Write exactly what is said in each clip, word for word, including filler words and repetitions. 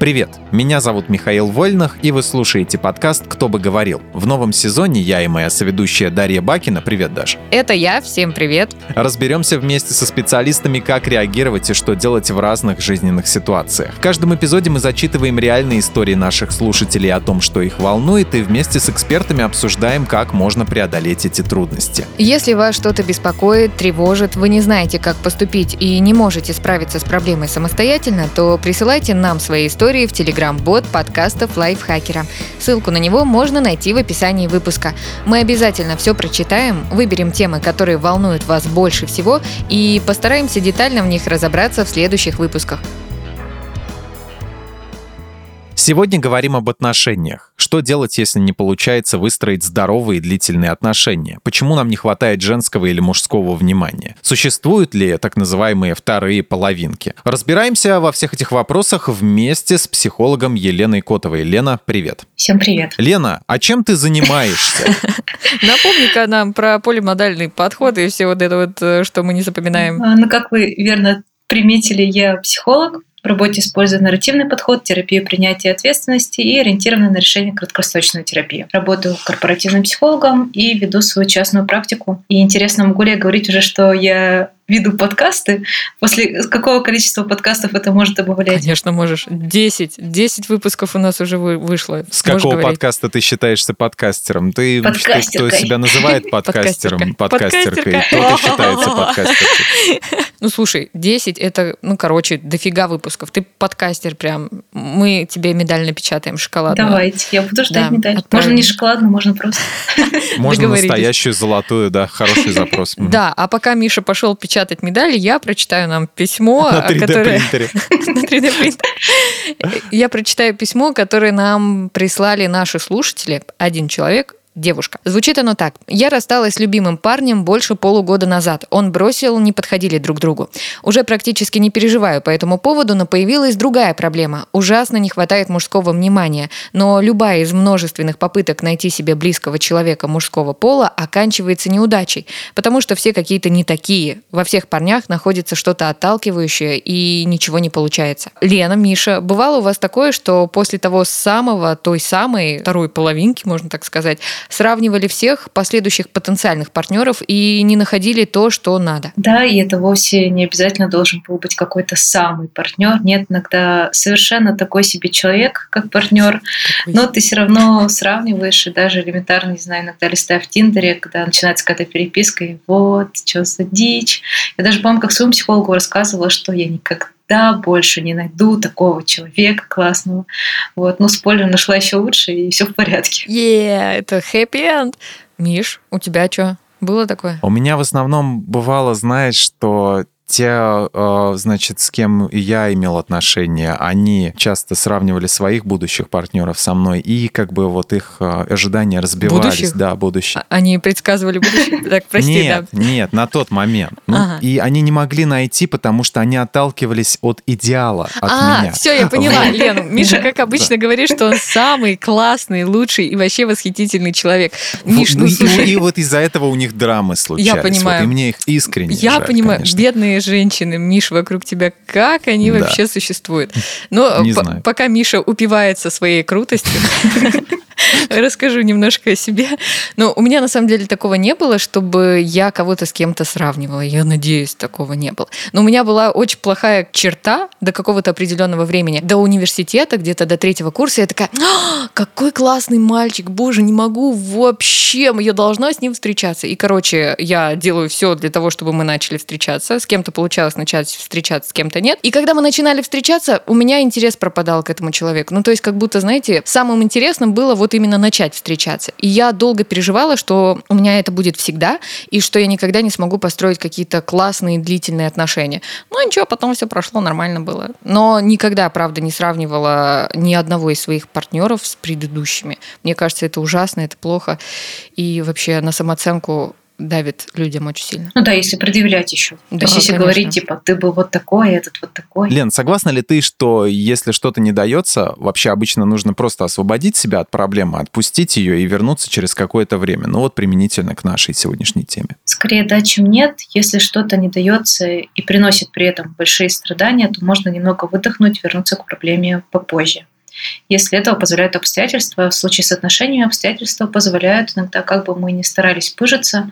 Привет, меня зовут Михаил Вольных, и вы слушаете подкаст «Кто бы говорил». В новом сезоне я и моя соведущая Дарья Бакина. Привет, Даш. Это я, всем привет. Разберемся вместе со специалистами, как реагировать и что делать в разных жизненных ситуациях. В каждом эпизоде мы зачитываем реальные истории наших слушателей о том, что их волнует, и вместе с экспертами обсуждаем, как можно преодолеть эти трудности. Если вас что-то беспокоит, тревожит, вы не знаете, как поступить и не можете справиться с проблемой самостоятельно, то присылайте нам свои истории в Telegram-бот подкастов Лайфхакера. Ссылку на него можно найти в описании выпуска. Мы обязательно все прочитаем, выберем темы, которые волнуют вас больше всего, и постараемся детально в них разобраться в следующих выпусках. Сегодня говорим об отношениях. Что делать, если не получается выстроить здоровые и длительные отношения? Почему нам не хватает женского или мужского внимания? Существуют ли так называемые вторые половинки? Разбираемся во всех этих вопросах вместе с психологом Еленой Котовой. Лена, привет. Всем привет. Лена, а чем ты занимаешься? Напомни-ка нам про полимодальный подход и все вот это вот, что мы не запоминаем. Ну, как вы верно приметили, я психолог. В работе использую нарративный подход, терапию принятия ответственности и ориентированную на решение краткосрочную терапию. Работаю корпоративным психологом и веду свою частную практику. И интересно, могу ли я говорить уже, что я веду подкасты? После какого количества подкастов это может обовлять? Конечно, можешь. Десять. Десять выпусков у нас уже вышло. С можешь какого говорить? Подкаста ты считаешься подкастером? Ты кто себя называет подкастером? Подкастеркой. Кто-то считается подкастеркой. Ну, слушай, десять — это, ну, короче, дофига выпусков. Ты подкастер прям. Мы тебе медаль напечатаем, шоколадную. Давайте, я буду ждать медаль. Можно не шоколадную, можно просто. Можно настоящую золотую, да, хороший запрос. Да, а пока Миша пошел печатать медали, я прочитаю нам письмо, на которое... на три дэ принтере. Я прочитаю письмо, которое нам прислали наши слушатели. Один человек, девушка. Звучит оно так. Я рассталась с любимым парнем больше полугода назад. Он бросил, не подходили друг к другу. Уже практически не переживаю по этому поводу, но появилась другая проблема. Ужасно не хватает мужского внимания. Но любая из множественных попыток найти себе близкого человека мужского пола оканчивается неудачей, потому что все какие-то не такие. Во всех парнях находится что-то отталкивающее, и ничего не получается. Лена, Миша, бывало у вас такое, что после того самого, той самой второй половинки, можно так сказать, сравнивали всех последующих потенциальных партнеров и не находили то, что надо? Да, и это вовсе не обязательно должен был быть какой-то самый партнер. Нет, иногда совершенно такой себе человек, как партнер, но ты все равно сравниваешь, и даже элементарно, не знаю, иногда листая в Тиндере, когда начинается какая-то переписка, и вот, что за дичь. Я даже, по-моему, как своему психологу рассказывала, что я никогда да, больше не найду такого человека классного. Вот. Но спойлер, нашла еще лучше, и все в порядке. Yeah, это happy end. Миш, у тебя что, было такое? У меня в основном бывало, знаешь, что те, значит, с кем я имел отношения, они часто сравнивали своих будущих партнеров со мной, и как бы вот их ожидания разбивались. Будущих? Да, будущих. Они предсказывали будущее? Так, прости, да. Нет, нет, на тот момент. И они не могли найти, потому что они отталкивались от идеала, от меня. А, все, я поняла, Лена. Миша, как обычно, говорит, что он самый классный, лучший и вообще восхитительный человек. Миш, ну слушай. И вот из-за этого у них драмы случались. Я понимаю. И мне их искренне жаль, конечно. Я понимаю, бедные женщины, Миш, вокруг тебя, как они да. вообще существуют? Но п- пока Миша упивается своей крутостью, расскажу немножко о себе. Но у меня на самом деле такого не было, чтобы я кого-то с кем-то сравнивала. Я надеюсь, такого не было. Но у меня была очень плохая черта до какого-то определенного времени. До университета, где-то до третьего курса, я такая: какой классный мальчик, боже, не могу вообще, я должна с ним встречаться. И, короче, я делаю все для того, чтобы мы начали встречаться. С кем-то получалось начать встречаться, с кем-то нет. И когда мы начинали встречаться, у меня интерес пропадал к этому человеку. Ну, то есть, как будто, знаете, самым интересным было вот именно начать встречаться. И я долго переживала, что у меня это будет всегда, и что я никогда не смогу построить какие-то классные, длительные отношения. Ну, ничего, потом все прошло, нормально было. Но никогда, правда, не сравнивала ни одного из своих партнеров с предыдущими. Мне кажется, это ужасно, это плохо. И вообще на самооценку давит людям очень сильно. Ну да, если предъявлять еще. Да, то есть, если конечно. говорить, типа, ты был вот такой, этот вот такой. Лен, согласна ли ты, что если что-то не дается, вообще обычно нужно просто освободить себя от проблемы, отпустить ее и вернуться через какое-то время? Ну вот применительно к нашей сегодняшней теме. Скорее да, чем нет. Если что-то не дается и приносит при этом большие страдания, то можно немного выдохнуть, вернуться к проблеме попозже. Если этого позволяют обстоятельства, в случае с отношениями обстоятельства позволяют, иногда как бы мы ни старались пыжиться,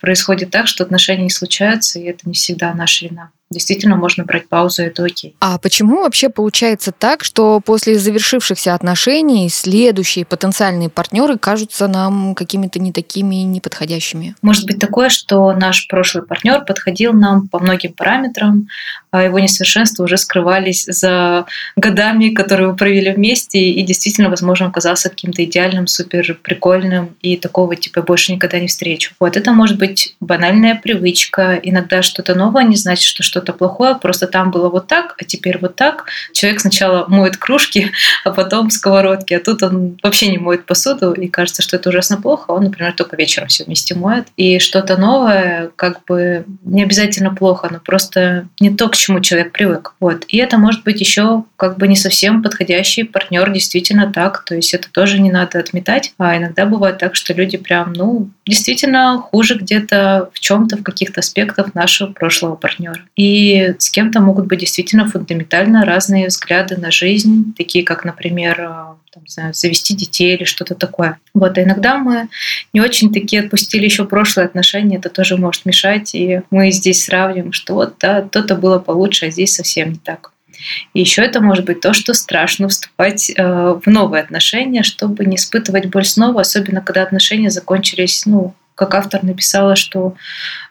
происходит так, что отношения не случаются, и это не всегда наша вина. Действительно, можно брать паузу, это окей. А почему вообще получается так, что после завершившихся отношений следующие потенциальные партнеры кажутся нам какими-то не такими неподходящими? Может быть такое, что наш прошлый партнер подходил нам по многим параметрам, а его несовершенства уже скрывались за годами, которые вы провели вместе, и действительно, возможно, оказался каким-то идеальным, супер прикольным, и такого типа больше никогда не встречу. Вот это может быть банальная привычка, иногда что-то новое не значит, что что-то плохое, просто там было вот так, а теперь вот так. Человек сначала моет кружки, а потом сковородки, а тут он вообще не моет посуду, и кажется, что это ужасно плохо. Он, например, только вечером все вместе моет. И что-то новое как бы не обязательно плохо, но просто не то, к чему человек привык. Вот. И это может быть еще как бы не совсем подходящий партнер, действительно так. То есть это тоже не надо отметать. А иногда бывает так, что люди прям, ну, действительно хуже где-то в чем-то, в каких-то аспектах нашего прошлого партнера. И с кем-то могут быть действительно фундаментально разные взгляды на жизнь, такие как, например, там, не знаю, завести детей или что-то такое. Вот, а иногда мы не очень такие отпустили еще прошлые отношения, это тоже может мешать, и мы здесь сравним, что вот, да, то-то было получше, а здесь совсем не так. И еще это может быть то, что страшно вступать э, в новые отношения, чтобы не испытывать боль снова, особенно когда отношения закончились, ну, как автор написала, что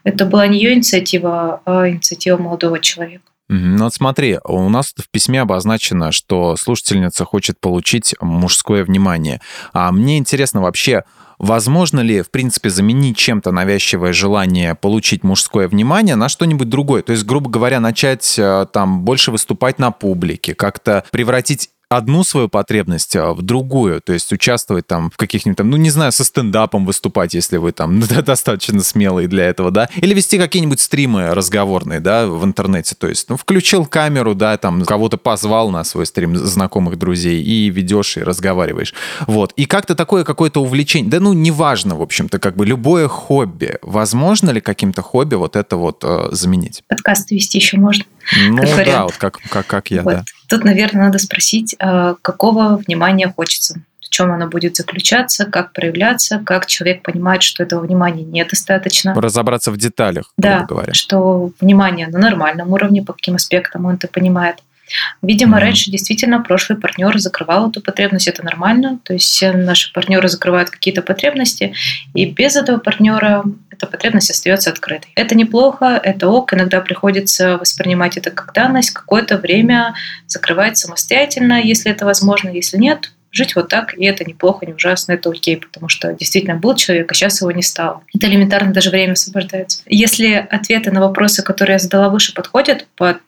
это была не ее инициатива, а инициатива молодого человека. Ну вот смотри, у нас в письме обозначено, что слушательница хочет получить мужское внимание. А мне интересно вообще, возможно ли, в принципе, заменить чем-то навязчивое желание получить мужское внимание на что-нибудь другое? То есть, грубо говоря, начать там больше выступать на публике, как-то превратить одну свою потребность в другую, то есть участвовать там в каких-нибудь, там, ну, не знаю, со стендапом выступать, если вы там достаточно смелые для этого, да, или вести какие-нибудь стримы разговорные, да, в интернете, то есть, ну, включил камеру, да, там, кого-то позвал на свой стрим, знакомых, друзей, и ведешь, и разговариваешь, вот, и как-то такое какое-то увлечение, да, ну, неважно, в общем-то, как бы любое хобби, возможно ли каким-то хобби вот это вот э, заменить? Подкасты вести еще можно. Ну как да, вот как, как, как я, вот. Да. Тут, наверное, надо спросить, какого внимания хочется, в чем оно будет заключаться, как проявляться, как человек понимает, что этого внимания недостаточно. Разобраться в деталях, да, грубо говоря. Что внимание на нормальном уровне, по каким аспектам он это понимает. Видимо, mm-hmm. раньше действительно прошлый партнер закрывал эту потребность, это нормально, то есть наши партнеры закрывают какие-то потребности, и без этого партнера эта потребность остается открытой. Это неплохо, это ок, иногда приходится воспринимать это как данность, какое-то время закрывать самостоятельно, если это возможно, если нет, жить вот так, и это неплохо, не ужасно, это окей, потому что действительно был человек, а сейчас его не стало. Это элементарно, даже время освобождается. Если ответы на вопросы, которые я задала выше, подходят под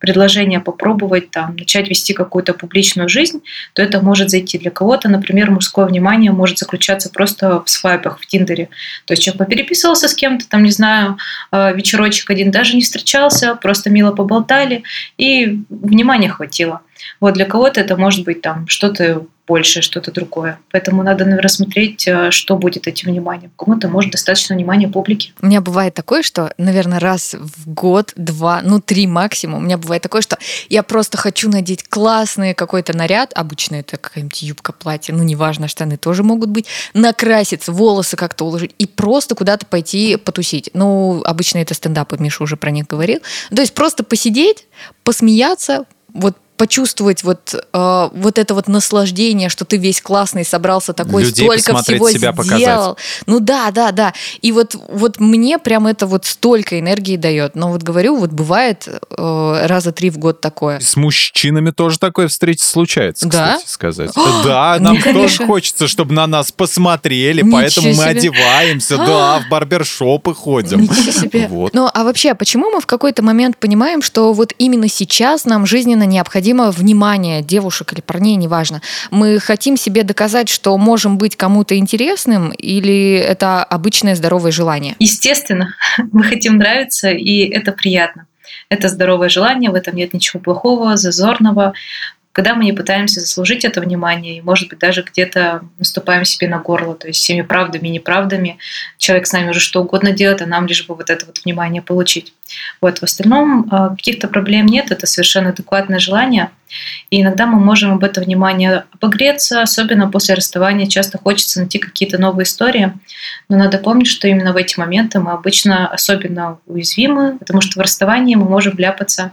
предложение попробовать там, начать вести какую-то публичную жизнь, то это может зайти для кого-то. Например, мужское внимание может заключаться просто в свайпах в Тиндере. То есть человек попереписывался с кем-то, там, не знаю, вечерочек один даже не встречался, просто мило поболтали, и внимания хватило. Вот для кого-то это может быть там что-то большее, что-то другое. Поэтому надо, наверное, смотреть, что будет этим вниманием. Кому-то может достаточно внимания публики. У меня бывает такое, что, наверное, раз в год, два, ну три максимум, у меня бывает такое, что я просто хочу надеть классный какой-то наряд, обычно это какая-нибудь юбка, платье, ну неважно, штаны тоже могут быть, накраситься, волосы как-то уложить и просто куда-то пойти потусить. Ну, обычно это стендапы, Миша уже про них говорил. То есть просто посидеть, посмеяться, вот почувствовать вот, э, вот это вот наслаждение, что ты весь классный, собрался такой, людей столько всего себя сделал. Показать. Ну да, да, да. И вот, вот мне прям это вот столько энергии дает. Но вот говорю, вот бывает э, раза три в год такое. С мужчинами тоже такое встреча случается, да? Кстати сказать. Да, нам тоже хочется, чтобы на нас посмотрели, поэтому мы одеваемся, да, в барбершопы ходим. Ничего себе. Ну а вообще, почему мы в какой-то момент понимаем, что вот именно сейчас нам жизненно необходимо необходимо внимание девушек или парней, неважно. Мы хотим себе доказать, что можем быть кому-то интересным, или это обычное здоровое желание? Естественно, мы хотим нравиться, и это приятно. Это здоровое желание, в этом нет ничего плохого, зазорного, когда мы не пытаемся заслужить это внимание и, может быть, даже где-то наступаем себе на горло, то есть всеми правдами и неправдами. Человек с нами уже что угодно делает, а нам лишь бы вот это вот внимание получить. Вот. В остальном каких-то проблем нет, это совершенно адекватное желание. И иногда мы можем об этом внимание обогреться, особенно после расставания. Часто хочется найти какие-то новые истории. Но надо помнить, что именно в эти моменты мы обычно особенно уязвимы, потому что в расставании мы можем вляпаться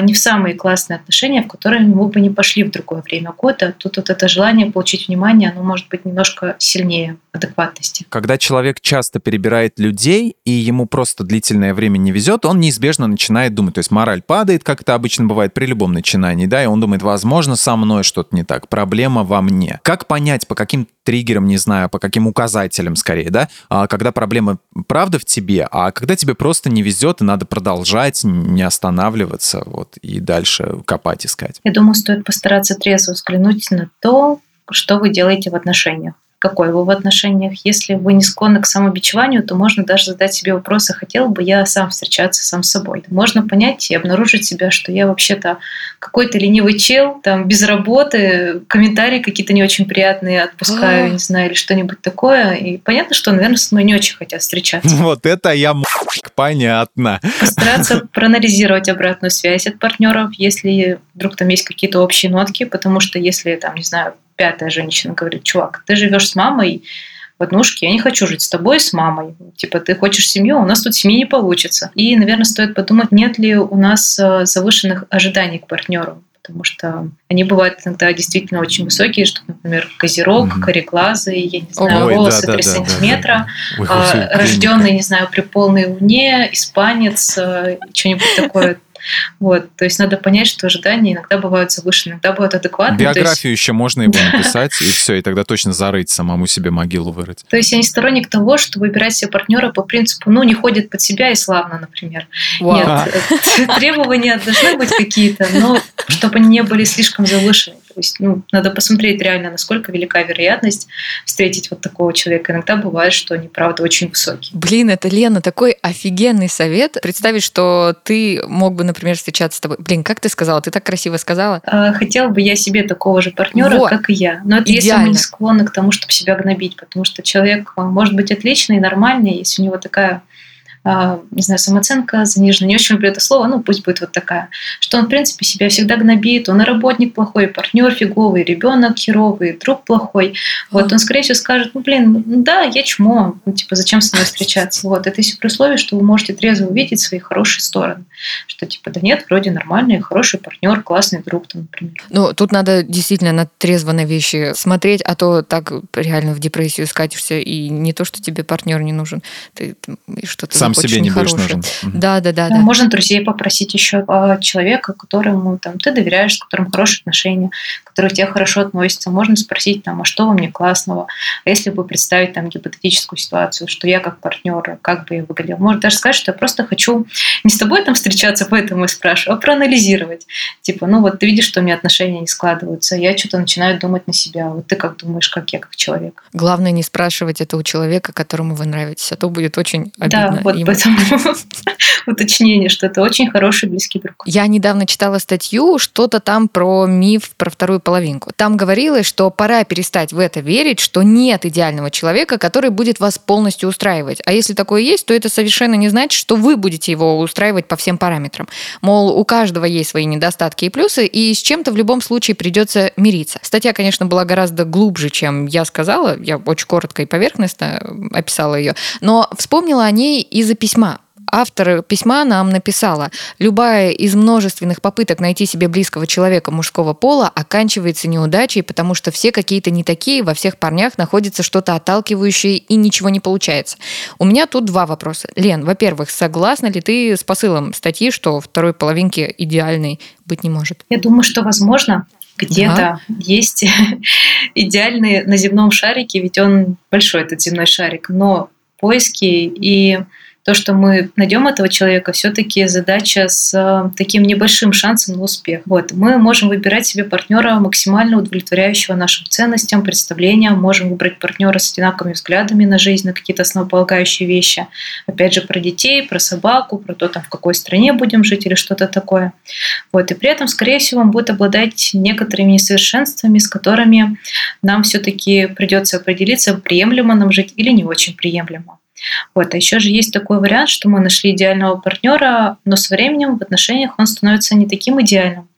не в самые классные отношения, в которые мы бы не пошли в другое время года. Тут вот это желание получить внимание, оно может быть немножко сильнее адекватности. Когда человек часто перебирает людей, и ему просто длительное время не везет, он неизбежно начинает думать. То есть мораль падает, как это обычно бывает при любом начинании, да, и он думает, возможно, со мной что-то не так, проблема во мне. Как понять, по каким триггерам, не знаю, по каким указателям скорее, да, когда проблема правда в тебе, а когда тебе просто не везет, и надо продолжать, не останавливаться, вот, и дальше копать, искать. Я думаю, стоит постараться трезво взглянуть на то, что вы делаете в отношениях. Какой вы в отношениях? Если вы не склонны к самобичеванию, то можно даже задать себе вопрос, а хотел бы я сам встречаться сам с собой. Можно понять и обнаружить себя, что я вообще-то какой-то ленивый чел, там, без работы, комментарии какие-то не очень приятные отпускаю, не знаю, или что-нибудь такое. И понятно, что, наверное, со мной не очень хотят встречаться. Вот это я, м***, понятно. Постараться проанализировать обратную связь от партнеров, если вдруг там есть какие-то общие нотки, потому что если, там, не знаю, пятая женщина говорит, чувак, ты живешь с мамой в однушке, я не хочу жить с тобой и с мамой. Типа, ты хочешь семью, у нас тут семьи не получится. И, наверное, стоит подумать, нет ли у нас завышенных ожиданий к партнеру, потому что они бывают иногда действительно очень высокие, что, например, козерог, кореглазый, я не знаю, Ой, волосы да, три да, сантиметра, да, да, да. Ой, рожденный, не знаю, при полной луне, испанец, что-нибудь такое. Вот, то есть надо понять, что ожидания иногда бывают завышены, иногда бывают адекватны. Биографию то есть... еще можно его написать, и все, и тогда точно зарыть, самому себе могилу вырыть. То есть я не сторонник того, что выбирать себе партнера по принципу, ну, не ходит под себя и славно, например. Нет, требования должны быть какие-то, но чтобы они не были слишком завышены. То есть, ну, надо посмотреть реально, насколько велика вероятность встретить вот такого человека. Иногда бывает, что они, правда, очень высокие. Блин, это, Лена, такой офигенный совет. Представить, что ты мог бы, например, встречаться с тобой. Блин, как ты сказала? Ты так красиво сказала. Хотела бы я себе такого же партнера, вот. Как и я. Но это идеально. Если мы не склонны к тому, чтобы себя гнобить, потому что человек может быть отличный и нормальный, если у него такая... не знаю, самооценка занижена, не очень люблю это слово, ну пусть будет вот такая, что он, в принципе, себя всегда гнобит, он и работник плохой, и партнер фиговый, и ребенок херовый, и друг плохой. Вот он, скорее всего, скажет, ну, блин, да, я чмо, ну, типа, зачем со мной встречаться? Вот, это если при условии, что вы можете трезво увидеть свои хорошие стороны, что, типа, да нет, вроде нормальный, хороший партнер, классный друг, там, например. Ну, тут надо действительно на трезво на вещи смотреть, а то так реально в депрессию скатишься, и не то, что тебе партнер не нужен, ты что-то... Сам себе не будешь нужен. Да, да, да, да. Можно друзей попросить еще человека, которому там, ты доверяешь, с которым хорошие отношения, который к тебе хорошо относится. Можно спросить, там, а что во мне классного? А если бы представить там, гипотетическую ситуацию, что я как партнер, как бы я выглядела? Можно даже сказать, что я просто хочу не с тобой там встречаться, поэтому и спрашиваю, а проанализировать. Типа, ну вот ты видишь, что у меня отношения не складываются, я что-то начинаю думать на себя. Вот ты как думаешь, как я, как человек? Главное не спрашивать это у человека, которому вы нравитесь, а то будет очень обидно. Да, вот. Поэтому уточнение, что это очень хороший близкий друг. Я недавно читала статью, что-то там про миф про вторую половинку. Там говорилось, что пора перестать в это верить, что нет идеального человека, который будет вас полностью устраивать. А если такое есть, то это совершенно не значит, что вы будете его устраивать по всем параметрам. Мол, у каждого есть свои недостатки и плюсы, и с чем-то в любом случае придется мириться. Статья, конечно, была гораздо глубже, чем я сказала. Я очень коротко и поверхностно описала ее. Но вспомнила о ней и из-за письма. Автор письма нам написала: «Любая из множественных попыток найти себе близкого человека мужского пола оканчивается неудачей, потому что все какие-то не такие, во всех парнях находится что-то отталкивающее и ничего не получается». У меня тут два вопроса. Лен, во-первых, согласна ли ты с посылом статьи, что второй половинки идеальной быть не может? Я думаю, что возможно. Где-то да. Есть идеальные на земном шарике, ведь он большой, этот земной шарик, но поиски и то, что мы найдем этого человека, все-таки задача с таким небольшим шансом на успех. Вот. Мы можем выбирать себе партнера, максимально удовлетворяющего нашим ценностям, представлениям, можем выбрать партнера с одинаковыми взглядами на жизнь, на какие-то основополагающие вещи. Опять же, про детей, про собаку, про то, там, в какой стране будем жить или что-то такое. Вот. И при этом, скорее всего, он будет обладать некоторыми несовершенствами, с которыми нам все-таки придется определиться, приемлемо нам жить или не очень приемлемо. Вот. А еще же есть такой вариант, что мы нашли идеального партнера, но со временем в отношениях он становится не таким идеальным.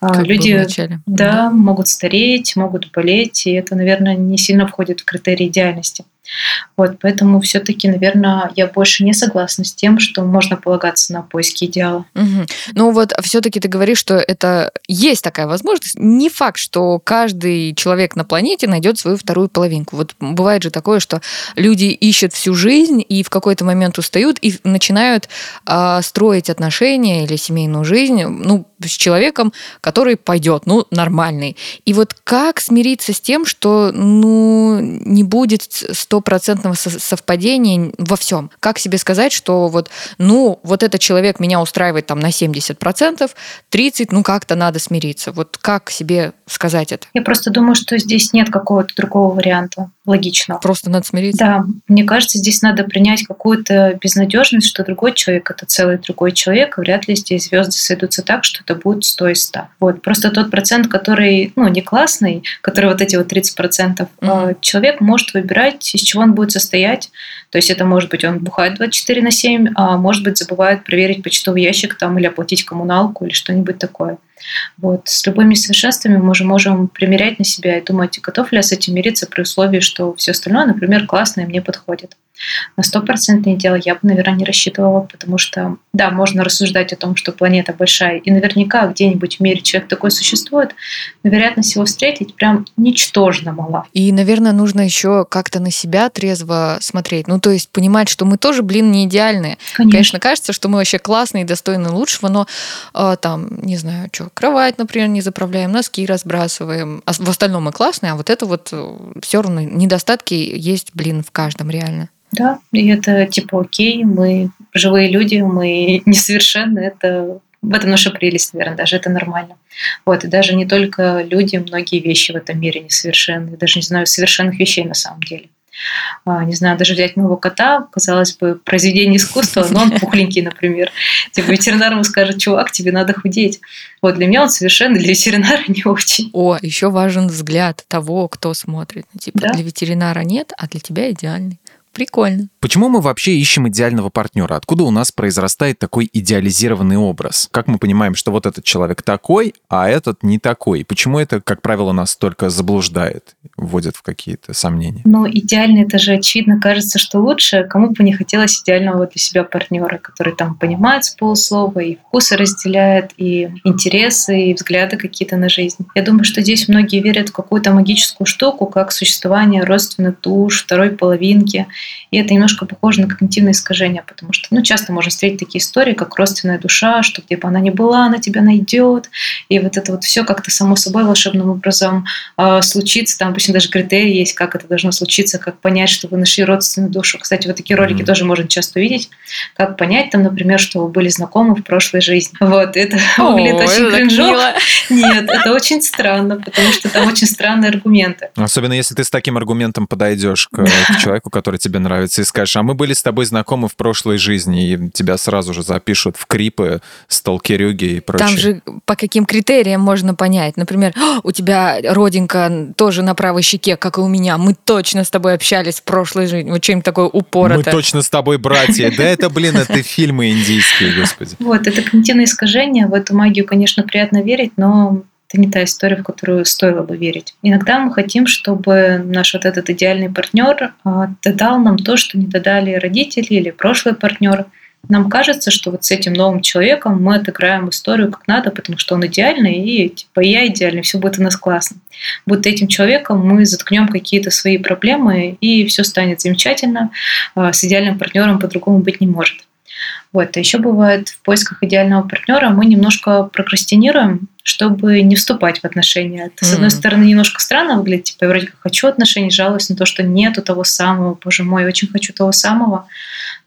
Как люди да, да. могут стареть, могут болеть, и это, наверное, не сильно входит в критерии идеальности. Вот, поэтому все-таки, наверное, я больше не согласна с тем, что можно полагаться на поиски идеала. Угу. Ну вот все-таки ты говоришь, что это есть такая возможность. Не факт, что каждый человек на планете найдет свою вторую половинку. Вот бывает же такое, что люди ищут всю жизнь и в какой-то момент устают и начинают э, строить отношения или семейную жизнь, ну, с человеком, который пойдет, ну, нормальный. И вот как смириться с тем, что, ну, не будет стопроцентного совпадения во всем? Как себе сказать, что вот, ну, вот этот человек меня устраивает там на семьдесят процентов, тридцать процентов, ну, как-то надо смириться. Вот как себе сказать это? Я просто думаю, что здесь нет какого-то другого варианта логичного. Просто надо смириться? Да. Мне кажется, здесь надо принять какую-то безнадежность, что другой человек – это целый другой человек, и вряд ли здесь звезды сойдутся так, что это будет сто из ста. Вот. Просто тот процент, который, ну, не классный, который вот эти вот тридцать процентов, mm-hmm. человек может выбирать, из чего он будет состоять. То есть это может быть он бухает двадцать четыре на семь, а может быть забывает проверить почтовый ящик там, или оплатить коммуналку или что-нибудь такое. Вот. С любыми несовершенствами мы же можем примерять на себя и думать, готов ли я с этим мириться при условии, что все остальное, например, классное мне подходит. На стопроцентное дело я бы, наверное, не рассчитывала, потому что, да, можно рассуждать о том, что планета большая, и наверняка где-нибудь в мире человек такой существует, но вероятность его встретить прям ничтожно мала. И, наверное, нужно еще как-то на себя трезво смотреть, ну, то есть понимать, что мы тоже, блин, не идеальные. Конечно, Конечно кажется, что мы вообще классные и достойны лучшего, но э, там, не знаю, что, кровать, например, не заправляем, носки разбрасываем, а в остальном мы классные, а вот это вот все равно недостатки есть, блин, в каждом реально. Да, и это типа окей, мы живые люди, мы несовершенны, это в этом наша прелесть, наверное, даже это нормально. Вот, и даже не только люди, многие вещи в этом мире несовершенны, даже не знаю совершенных вещей на самом деле. Не знаю, даже взять моего кота, казалось бы, произведение искусства, но он пухленький, например. Типа ветеринар ему скажет, чувак, тебе надо худеть. Вот для меня он совершенно для ветеринара не очень. О, еще важен взгляд того, кто смотрит. Типа да? Для ветеринара нет, а для тебя идеальный. Прикольно. Почему мы вообще ищем идеального партнера? Откуда у нас произрастает такой идеализированный образ? Как мы понимаем, что вот этот человек такой, а этот не такой? Почему это, как правило, нас только заблуждает, вводит в какие-то сомнения? Ну, идеально, это же очевидно, кажется, что лучше. Кому бы не хотелось идеального для себя партнера, который там понимает с полуслова, и вкусы разделяет, и интересы, и взгляды какие-то на жизнь. Я думаю, что здесь многие верят в какую-то магическую штуку, как существование родственных душ, второй половинки. И это немножко похоже на когнитивные искажения, потому что ну, часто можно встретить такие истории, как родственная душа, что где бы она ни была, она тебя найдет, и вот это вот все как-то само собой волшебным образом э, случится. Там обычно даже критерии есть, как это должно случиться, как понять, что вы нашли родственную душу. Кстати, вот такие ролики mm-hmm. тоже можно часто увидеть. Как понять, там, например, что вы были знакомы в прошлой жизни. Вот, это выглядит очень кринжово. Нет, это очень странно, потому что там очень странные аргументы. Особенно если ты с таким аргументом подойдешь к человеку, который тебе нравится, и скажешь, а мы были с тобой знакомы в прошлой жизни, и тебя сразу же запишут в крипы, сталкерюги и прочее. Там же по каким критериям можно понять? Например, у тебя родинка тоже на правой щеке, как и у меня, мы точно с тобой общались в прошлой жизни. Вот что-нибудь такое упоротое. Мы точно с тобой братья. Да это, блин, это фильмы индийские, господи. Вот, это когнитивное искажение, в эту магию, конечно, приятно верить, но... это не та история, в которую стоило бы верить. Иногда мы хотим, чтобы наш вот этот идеальный партнер додал нам то, что не додали родители или прошлый партнер. Нам кажется, что вот с этим новым человеком мы отыграем историю как надо, потому что он идеальный, и типа я идеальный, все будет у нас классно. Будто этим человеком мы заткнем какие-то свои проблемы, и все станет замечательно. С идеальным партнером по-другому быть не может. Вот. А еще бывает, в поисках идеального партнера мы немножко прокрастинируем, чтобы не вступать в отношения. Это, mm-hmm. с одной стороны, немножко странно выглядит, типа, я вроде как хочу отношений, жалуюсь на то, что нету того самого, боже мой, очень хочу того самого.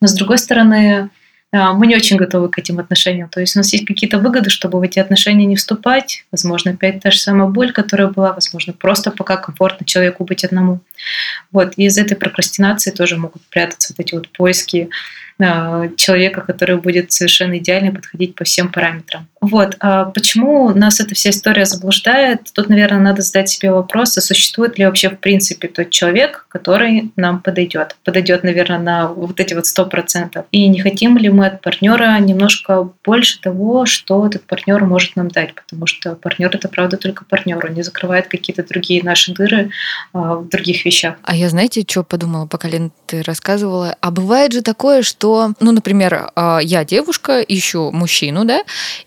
Но, с другой стороны, мы не очень готовы к этим отношениям. То есть у нас есть какие-то выгоды, чтобы в эти отношения не вступать. Возможно, опять та же самая боль, которая была. Возможно, просто пока комфортно человеку быть одному. Вот. И из этой прокрастинации тоже могут прятаться вот эти вот поиски э, человека, который будет совершенно идеально подходить по всем параметрам. Вот. А почему нас эта вся история заблуждает? Тут, наверное, надо задать себе вопрос, а существует ли вообще в принципе тот человек, который нам подойдет. Подойдет, наверное, на вот эти вот сто процентов. И не хотим ли мы от партнера немножко больше того, что этот партнер может нам дать, потому что партнер — это правда только партнер, он не закрывает какие-то другие наши дыры а, в других вещах. А я, знаете, что подумала, пока, Лен, ты рассказывала? А бывает же такое, что, ну, например, я девушка, ищу мужчину, да,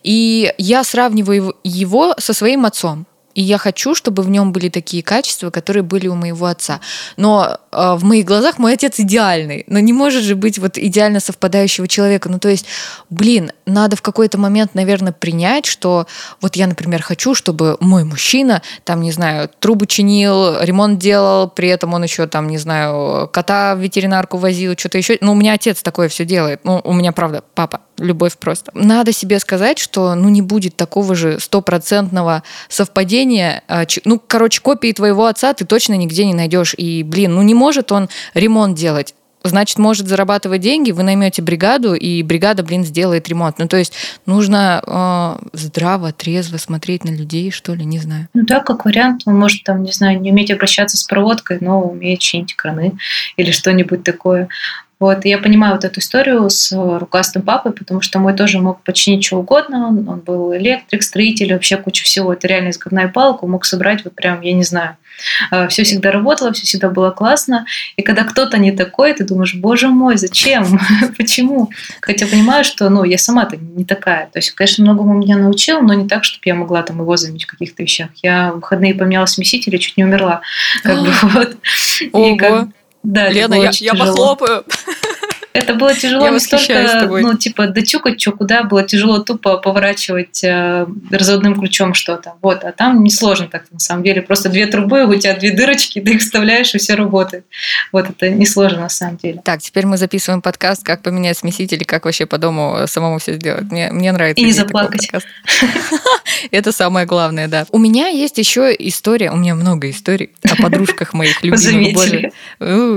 и я сравниваю его со своим отцом. И я хочу, чтобы в нем были такие качества, которые были у моего отца. Но э, в моих глазах мой отец идеальный. Но не может же быть вот идеально совпадающего человека. Ну, то есть, блин, надо в какой-то момент, наверное, принять, что вот я, например, хочу, чтобы мой мужчина, там, не знаю, трубы чинил, ремонт делал, при этом он еще, там, не знаю, кота в ветеринарку возил, что-то еще. Ну, у меня отец такое все делает. Ну, у меня, правда, папа. Любовь просто. Надо себе сказать, что ну, не будет такого же стопроцентного совпадения. Ну, короче, копии твоего отца ты точно нигде не найдешь. И, блин, ну не может он ремонт делать. Значит, может зарабатывать деньги, вы наймете бригаду, и бригада, блин, сделает ремонт. Ну, то есть нужно э, здраво, трезво смотреть на людей, что ли, не знаю. Ну да, как вариант, он может, там, не знаю, не уметь обращаться с проводкой, но умеет чинить краны или что-нибудь такое. Вот, и я понимаю вот эту историю с рукастым папой, потому что мой тоже мог починить что угодно. Он, он был электрик, строитель, вообще кучу всего. Это реально из говна и палок. Он мог собрать вот прям, я не знаю. Все всегда работало, все всегда было классно. И когда кто-то не такой, ты думаешь, боже мой, зачем? Почему? Хотя понимаю, что ну, я сама-то не такая. То есть, конечно, многому меня научил, но не так, чтобы я могла там его заменить в каких-то вещах. Я в выходные поменяла смеситель и чуть не умерла. Как бы вот. Ого! Да, Лена, я, я похлопаю. Это было тяжело не столько, ну, типа, дочукать, что куда, было тяжело тупо поворачивать э, разводным ключом что-то. Вот, а там несложно так, на самом деле. Просто две трубы, у тебя две дырочки, ты их вставляешь, и все работает. Вот, это несложно, на самом деле. Так, теперь мы записываем подкаст «Как поменять смеситель и как вообще по дому самому все сделать». Мне, мне нравится. И не заплакать. Это самое главное, да. У меня есть еще история, у меня много историй о подружках моих любимых. Боже.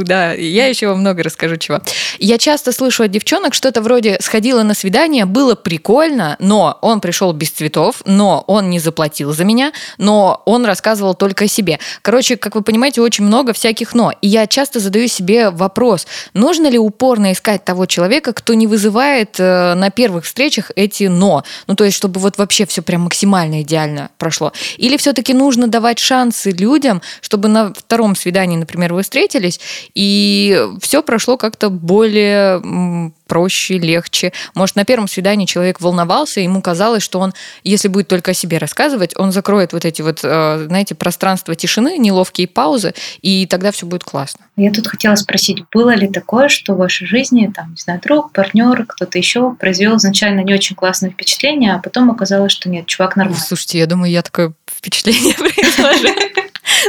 Да, я еще вам много расскажу, чего. Я часто слышу от девчонок что-то вроде «сходила на свидание, было прикольно, но он пришел без цветов, но он не заплатил за меня, но он рассказывал только о себе». Короче, как вы понимаете, очень много всяких «но». И я часто задаю себе вопрос, нужно ли упорно искать того человека, кто не вызывает э, на первых встречах эти «но». Ну, то есть, чтобы вот вообще все прям максимально идеально прошло. Или все-таки нужно давать шансы людям, чтобы на втором свидании, например, вы встретились, и все прошло как-то более проще, легче. Может, на первом свидании человек волновался, ему казалось, что он, если будет только о себе рассказывать, он закроет вот эти вот, знаете, пространства тишины, неловкие паузы, и тогда все будет классно. Я тут хотела спросить, было ли такое, что в вашей жизни, там, не знаю, друг, партнер, кто-то еще произвел изначально не очень классное впечатление, а потом оказалось, что нет, чувак нормальный. Слушайте, я думаю, я такое впечатление произвожу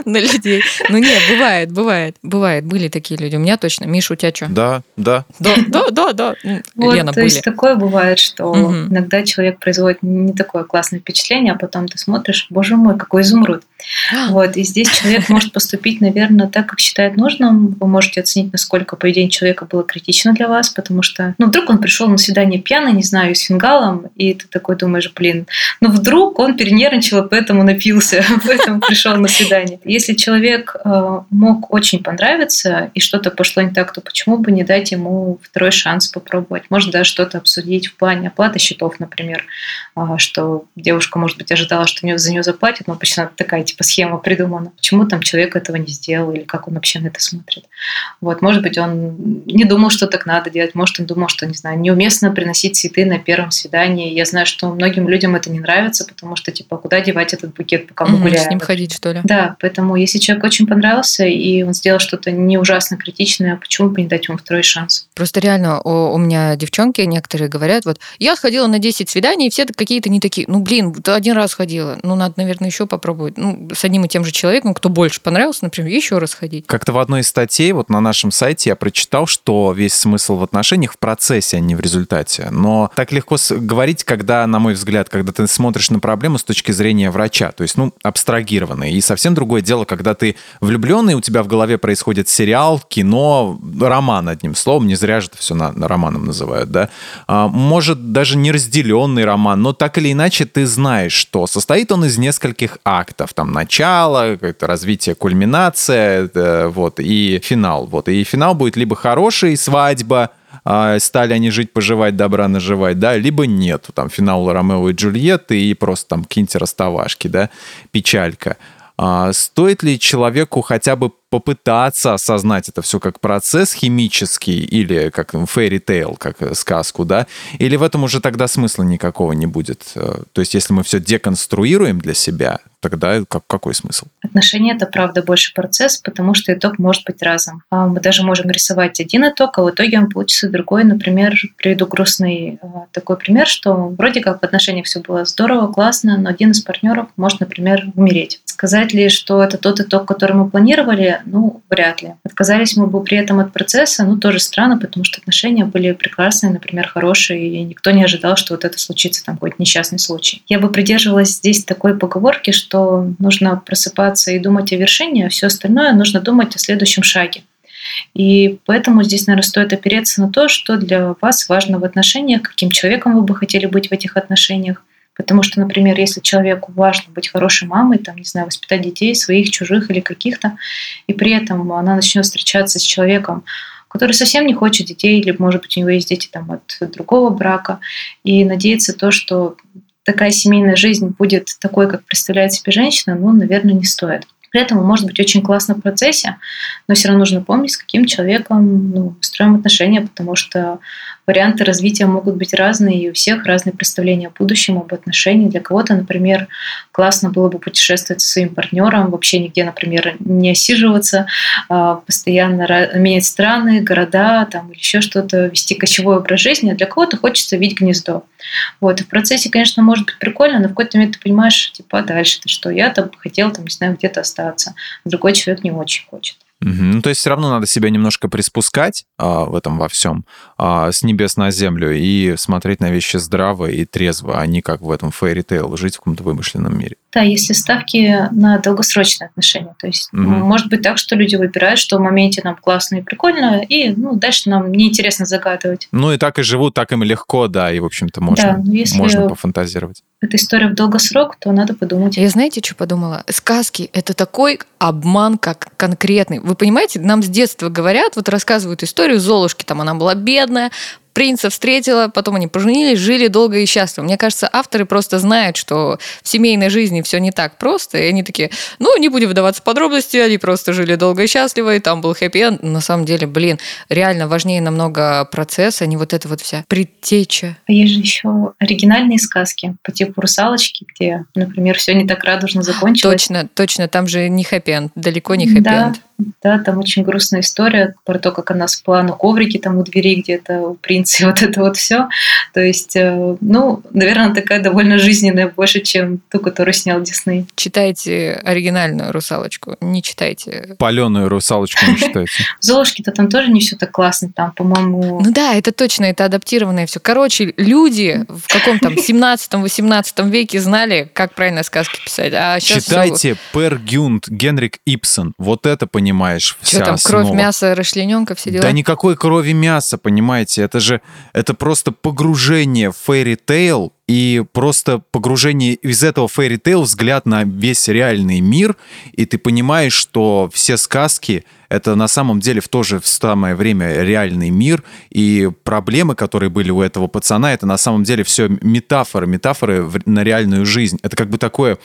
на людей. Ну нет, бывает, бывает. Бывает, были такие люди. У меня точно. Миша, у тебя что? Да, да. Да, да, да, да. Вот, Лена, то были. Есть такое бывает, что угу. иногда человек производит не такое классное впечатление, а потом ты смотришь, боже мой, какой изумруд. Вот, и здесь человек может поступить, наверное, так, как считает нужным. Вы можете оценить, насколько поведение человека было критично для вас, потому что, ну, вдруг он пришел на свидание пьяный, не знаю, с фингалом, и ты такой думаешь, блин, ну, вдруг он перенервничал, поэтому напился, поэтому пришел на свидание. Если человек э, мог очень понравиться, и что-то пошло не так, то почему бы не дать ему второй шанс попробовать? Можно даже что-то обсудить в плане оплаты счетов, например, э, что девушка, может быть, ожидала, что за нее заплатят, но почему такая типа схема придумана. Почему там человек этого не сделал, или как он вообще на это смотрит? Вот, может быть, он не думал, что так надо делать, может, он думал, что, не знаю, неуместно приносить цветы на первом свидании. Я знаю, что многим людям это не нравится, потому что, типа, куда девать этот букет, пока мы угу, гуляем? С ним ходить, что ли? Да, поэтому, если человек очень понравился, и он сделал что-то не ужасно критичное, почему бы не дать ему второй шанс? Просто реально у, у меня девчонки некоторые говорят, вот, я сходила на десять свиданий, и все какие-то не такие, ну, блин, один раз ходила, ну, надо, наверное, еще попробовать. Ну, с одним и тем же человеком, кто больше понравился, например, еще раз ходить. Как-то в одной из статей вот на нашем сайте я прочитал, что весь смысл в отношениях в процессе, а не в результате. Но так легко говорить, когда, на мой взгляд, когда ты смотришь на проблему с точки зрения врача, то есть, ну, абстрагированно. И совсем другое дело, когда ты влюбленный, у тебя в голове происходит сериал, кино, роман, одним словом, не зря же это все на, на романом называют, да? А, может, даже неразделенный роман, но так или иначе ты знаешь, что состоит он из нескольких актов. Там начало, какое-то развитие, кульминация, э, вот, и финал. Вот. И финал будет либо хороший, свадьба, э, стали они жить-поживать, добра наживать, да, либо нет. Там финал Ромео и Джульетты и просто там какие-нибудь расставашки, да, печалька. Стоит ли человеку хотя бы попытаться осознать это все как процесс химический или как фэри-тейл, как сказку, да? Или в этом уже тогда смысла никакого не будет? То есть если мы все деконструируем для себя, тогда как, какой смысл? Отношения — это, правда, больше процесс, потому что итог может быть разным. Мы даже можем рисовать один итог, а в итоге он получится другой. Например, приведу грустный такой пример, что вроде как в отношениях все было здорово, классно, но один из партнеров может, например, умереть. Сказать ли, что это тот итог, который мы планировали? Ну, вряд ли. Отказались мы бы при этом от процесса, ну, тоже странно, потому что отношения были прекрасные, например, хорошие, и никто не ожидал, что вот это случится, там, какой-то несчастный случай. Я бы придерживалась здесь такой поговорки, что нужно просыпаться и думать о вершине, а все остальное нужно думать о следующем шаге. И поэтому здесь, наверное, стоит опереться на то, что для вас важно в отношениях, каким человеком вы бы хотели быть в этих отношениях. Потому что, например, если человеку важно быть хорошей мамой, там, не знаю, воспитать детей, своих, чужих или каких-то, и при этом она начнет встречаться с человеком, который совсем не хочет детей, или, может быть, у него есть дети там, от другого брака, и надеется то, что такая семейная жизнь будет такой, как представляет себе женщина, ну, наверное, не стоит. При этом может быть очень классно в процессе, но все равно нужно помнить, с каким человеком ну, строим отношения, потому что варианты развития могут быть разные, и у всех разные представления о будущем, об отношениях. Для кого-то, например, классно было бы путешествовать со своим партнером, вообще нигде, например, не осиживаться, постоянно менять страны, города там, или еще что-то, вести кочевой образ жизни. А для кого-то хочется видеть гнездо. Вот. И в процессе, конечно, может быть прикольно, но в какой-то момент ты понимаешь, типа, дальше-то что? Я там хотел, там, не знаю, где-то остаться. Другой человек не очень хочет. Mm-hmm. Ну, то есть все равно надо себя немножко приспускать а, в этом во всем а, с небес на землю и смотреть на вещи здраво и трезво, а не как в этом фэри-тейл, жить в каком-то вымышленном мире. Да, если ставки на долгосрочные отношения. То есть mm-hmm. может быть так, что люди выбирают, что в моменте нам классно и прикольно, и ну, дальше нам неинтересно загадывать. Ну и так и живут, так им легко, да, и в общем-то можно, да, если можно пофантазировать. Эта история в долгосрок, то надо подумать. Я знаете, что подумала? Сказки — это такой обман, как конкретный. Вы понимаете, нам с детства говорят, вот рассказывают историю Золушки, там она была бедная, принца встретила, потом они поженились, жили долго и счастливо. Мне кажется, авторы просто знают, что в семейной жизни все не так просто, и они такие, ну, не будем вдаваться в подробности, они просто жили долго и счастливо, и там был хэппи-энд. На самом деле, блин, реально важнее намного процесс, а не вот эта вот вся предтеча. А есть же еще оригинальные сказки по типу «Русалочки», где, например, все не так радужно закончилось. Точно, точно, там же не хэппи-энд, далеко не хэппи-энд. Да. Да, там очень грустная история про то, как она спала на коврике там у двери где-то у принца и вот это вот все. То есть, ну, наверное, такая довольно жизненная больше, чем ту, которую снял Дисней. Читайте оригинальную «Русалочку», не читайте. Палёную «Русалочку» не читайте. В «Золушке»-то там тоже не все так классно, там, по-моему... Ну да, это точно, это адаптированное все. Короче, люди в каком-то семнадцатом-восемнадцатом веке знали, как правильно сказки писать. А сейчас читайте Пер Гюнт, Генрик Ибсен. Вот это понимаете. Что там, основа. Кровь, мясо, расчлененка, все дела? Да никакой крови, мяса, понимаете. Это же это просто погружение в фэри-тейл и просто погружение из этого фэри-тейл взгляд на весь реальный мир. И ты понимаешь, что все сказки — это на самом деле в то же самое время реальный мир. И проблемы, которые были у этого пацана, это на самом деле все метафоры. Метафоры на реальную жизнь. Это как бы такое...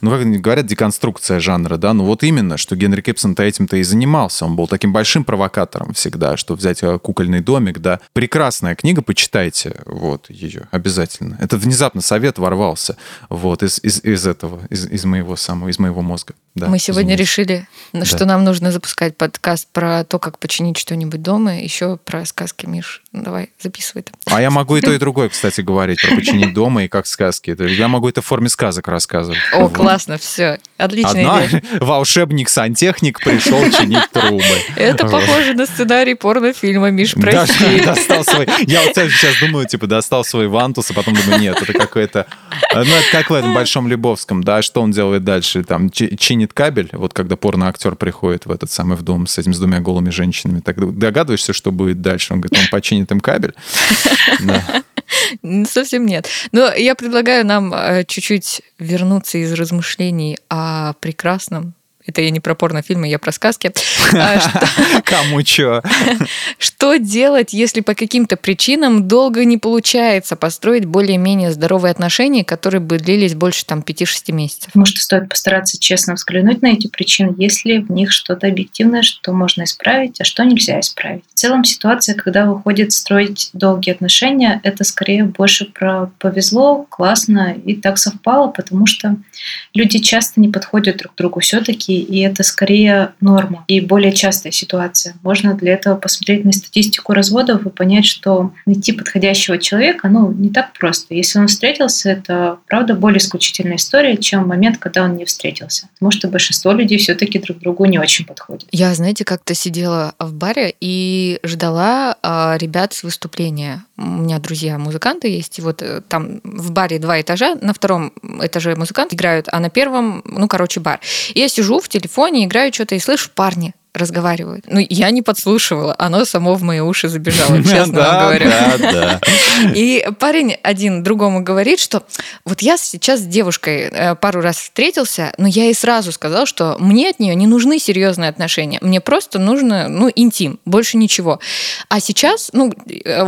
Ну, как говорят, деконструкция жанра, да? Ну, вот именно, что Генрик Ибсен-то этим-то и занимался. Он был таким большим провокатором всегда, что взять «Кукольный домик», да. Прекрасная книга, почитайте вот ее обязательно. Это Как-то внезапно совет ворвался вот, из, из, из этого, из, из моего самого, из моего мозга. Да, мы сегодня извините. решили, что да. нам нужно запускать подкаст про то, как починить что-нибудь дома, еще про сказки, Миш. Давай, записывай там. А я могу и то, и другое, кстати, говорить про починить дома и как сказки. Я могу это в форме сказок рассказывать. О, классно, все. Отличная идея. Волшебник-сантехник пришел чинить трубы. Это похоже на сценарий порнофильма, Миш, прости. Я вот сейчас думаю, типа, достал свой вантус, а потом думаю, нет, это какое-то... Ну, это как в этом Большом Лебовском, да, что он делает дальше? Там чинит кабель, вот когда порно-актер приходит в этот самый в дом с этими с двумя голыми женщинами, так догадываешься, что будет дальше? Он говорит, он починит им кабель. Совсем нет. Но я предлагаю нам чуть-чуть вернуться из размышлений о прекрасном. Это я не про порнофильмы, я про сказки. Кому чё? Что делать, если по каким-то причинам долго не получается построить более-менее здоровые отношения, которые бы длились больше там, пяти-шести месяцев? Может, стоит постараться честно взглянуть на эти причины, если в них что-то объективное, что можно исправить, а что нельзя исправить. В целом ситуация, когда выходит строить долгие отношения, это скорее больше про повезло, классно и так совпало, потому что люди часто не подходят друг к другу все-таки, и это скорее норма и более частая ситуация. Можно для этого посмотреть на статистику разводов и понять, что найти подходящего человека, ну, не так просто. Если он встретился, это, правда, более исключительная история, чем момент, когда он не встретился. Потому что большинство людей все-таки друг другу не очень подходит. Я, знаете, как-то сидела в баре и ждала э, ребят с выступления. У меня друзья-музыканты есть, и вот э, там в баре два этажа, на втором этаже музыканты играют, а на первом, ну, короче, бар. И я сижу в телефоне, играю что-то и слышу, парни разговаривают. Ну, я не подслушивала, оно само в мои уши забежало, честно вам говорю. И парень один другому говорит, что вот я сейчас с девушкой пару раз встретился, но я ей сразу сказал, что мне от нее не нужны серьезные отношения, мне просто нужно, ну, интим, больше ничего. А сейчас, ну,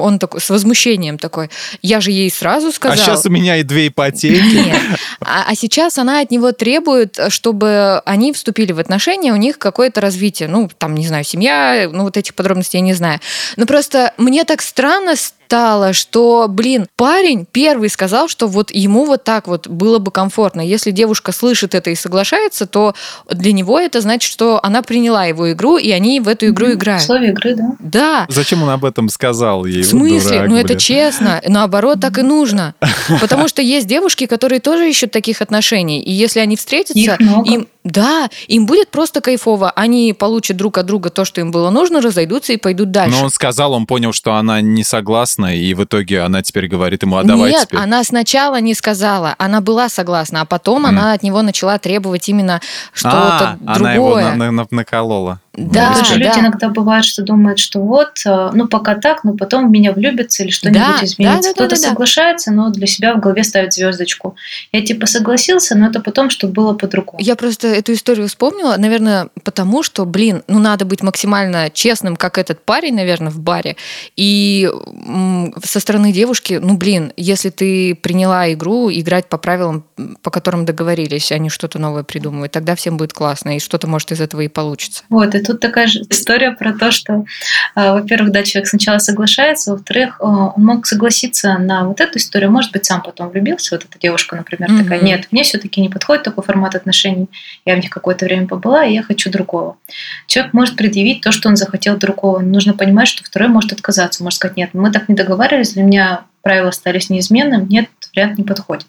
он такой с возмущением такой, я же ей сразу сказал. А сейчас у меня и две ипотеки. А сейчас она от него требует, чтобы они вступили в отношения, у них какое-то развитие. Ну, там, не знаю, семья, ну, вот этих подробностей я не знаю. Но просто мне так странно стало, что, блин, парень первый сказал, что вот ему вот так вот было бы комфортно. Если девушка слышит это и соглашается, то для него это значит, что она приняла его игру, и они в эту игру mm-hmm. играют. Условия игры, да? Да. Зачем он об этом сказал ей? В смысле? Дурак, ну, блин. Это честно. Наоборот, так и нужно. Потому что есть девушки, которые тоже ищут таких отношений, и если они встретятся, им... Да, им будет просто кайфово. Они получат друг от друга то, что им было нужно, разойдутся и пойдут дальше. Но он сказал, он понял, что она не согласна, и в итоге она теперь говорит ему, а давай Нет, теперь. Нет, она сначала не сказала, она была согласна, а потом mm. она от него начала требовать именно что-то а, другое. Она его на- на- на- наколола. Да, потому что да. люди иногда бывают, что думают, что вот, ну пока так, но потом в меня влюбятся или что-нибудь да, изменится. Да, да, Кто-то да, да, соглашается, да. но для себя в голове ставит звездочку. Я типа согласился, но это потом, что было по-другому. Я просто эту историю вспомнила, наверное, потому что, блин, ну надо быть максимально честным, как этот парень, наверное, в баре. И м- со стороны девушки, ну блин, если ты приняла игру, играть по правилам, по которым договорились, а не что-то новое придумывать, тогда всем будет классно, и что-то может из этого и получится. Вот, это тут такая же история про то, что, во-первых, да, человек сначала соглашается, во-вторых, он мог согласиться на вот эту историю, может быть, сам потом влюбился, вот эта девушка, например, mm-hmm. такая, нет, мне все-таки не подходит такой формат отношений, я в них какое-то время побыла, и я хочу другого. Человек может предъявить то, что он захотел другого, нужно понимать, что второй может отказаться, может сказать, нет, мы так не договаривались, для меня правила остались неизменными, нет, вариант не подходит.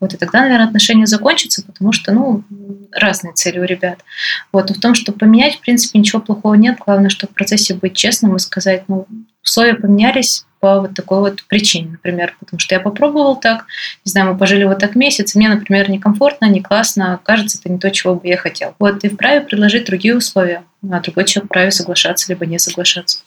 Вот, и тогда, наверное, отношения закончатся, потому что, ну, разные цели у ребят. Вот, но в том, что поменять, в принципе, ничего плохого нет. Главное, что в процессе быть честным и сказать, ну, условия поменялись по вот такой вот причине, например, потому что я попробовал так, не знаю, мы пожили вот так месяц, и мне, например, некомфортно, не классно, кажется, это не то, чего бы я хотел. Вот, ты вправе предложить другие условия, а другой человек вправе соглашаться либо не соглашаться.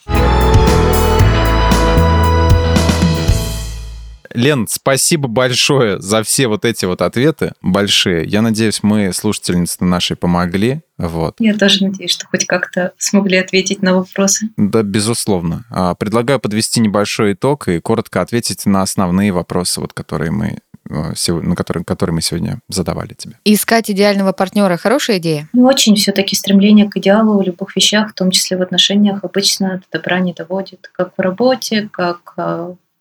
Лен, спасибо большое за все вот эти вот ответы большие. Я надеюсь, мы слушательнице нашей помогли. Вот. Я тоже надеюсь, что хоть как-то смогли ответить на вопросы. Да, безусловно. Предлагаю подвести небольшой итог и коротко ответить на основные вопросы, вот, которые мы... на который, который мы сегодня задавали тебе. Искать идеального партнера – хорошая идея? Ну, очень все-таки стремление к идеалу в любых вещах, в том числе в отношениях, обычно до добра не доводит. Как в работе, как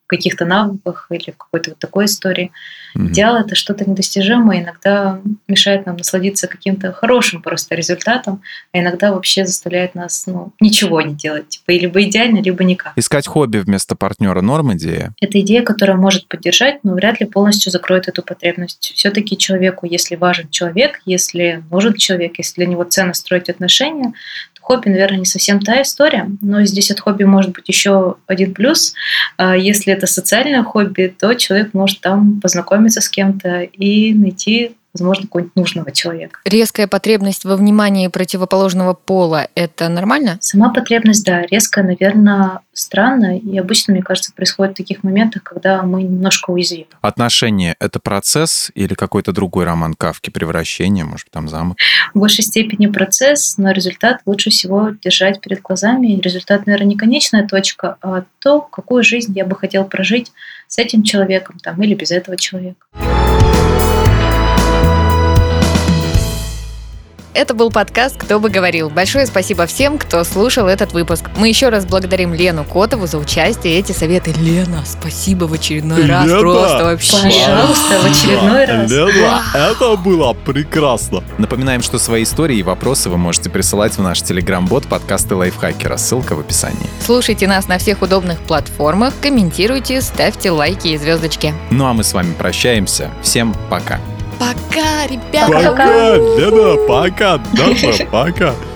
каких-то навыках или в какой-то вот такой истории. Mm-hmm. Идеал – это что-то недостижимое, иногда мешает нам насладиться каким-то хорошим просто результатом, а иногда вообще заставляет нас ну, ничего не делать. Типа, либо идеально, либо никак. Искать хобби вместо партнера – норм идея? Это идея, которая может поддержать, но вряд ли полностью закроет эту потребность. Все-таки человеку, если важен человек, если нужен человек, если для него ценно строить отношения – хобби, наверное, не совсем та история, но здесь от хобби может быть еще один плюс. Если это социальное хобби, то человек может там познакомиться с кем-то и найти, возможно, какого-нибудь нужного человека. Резкая потребность во внимании противоположного пола – это нормально? Сама потребность, да, резкая, наверное, странно. И обычно, мне кажется, происходит в таких моментах, когда мы немножко уязвимы. Отношения – это процесс или какой-то другой роман Кафки, превращение, может, там замок? В большей степени процесс, но результат лучше всего держать перед глазами. И результат, наверное, не конечная точка, а то, какую жизнь я бы хотел прожить с этим человеком там, или без этого человека. Это был подкаст «Кто бы говорил». Большое спасибо всем, кто слушал этот выпуск. Мы еще раз благодарим Лену Котову за участие и эти советы. Лена, спасибо в очередной Лена, раз. Просто вообще. Пожалуйста, в очередной раз. Лена, это было прекрасно. Напоминаем, что свои истории и вопросы вы можете присылать в наш телеграм-бот «Подкасты Лайфхакера». Ссылка в описании. Слушайте нас на всех удобных платформах, комментируйте, ставьте лайки и звездочки. Ну а мы с вами прощаемся. Всем пока. Пока, ребята! Пока, Лена, пока, Даша, пока!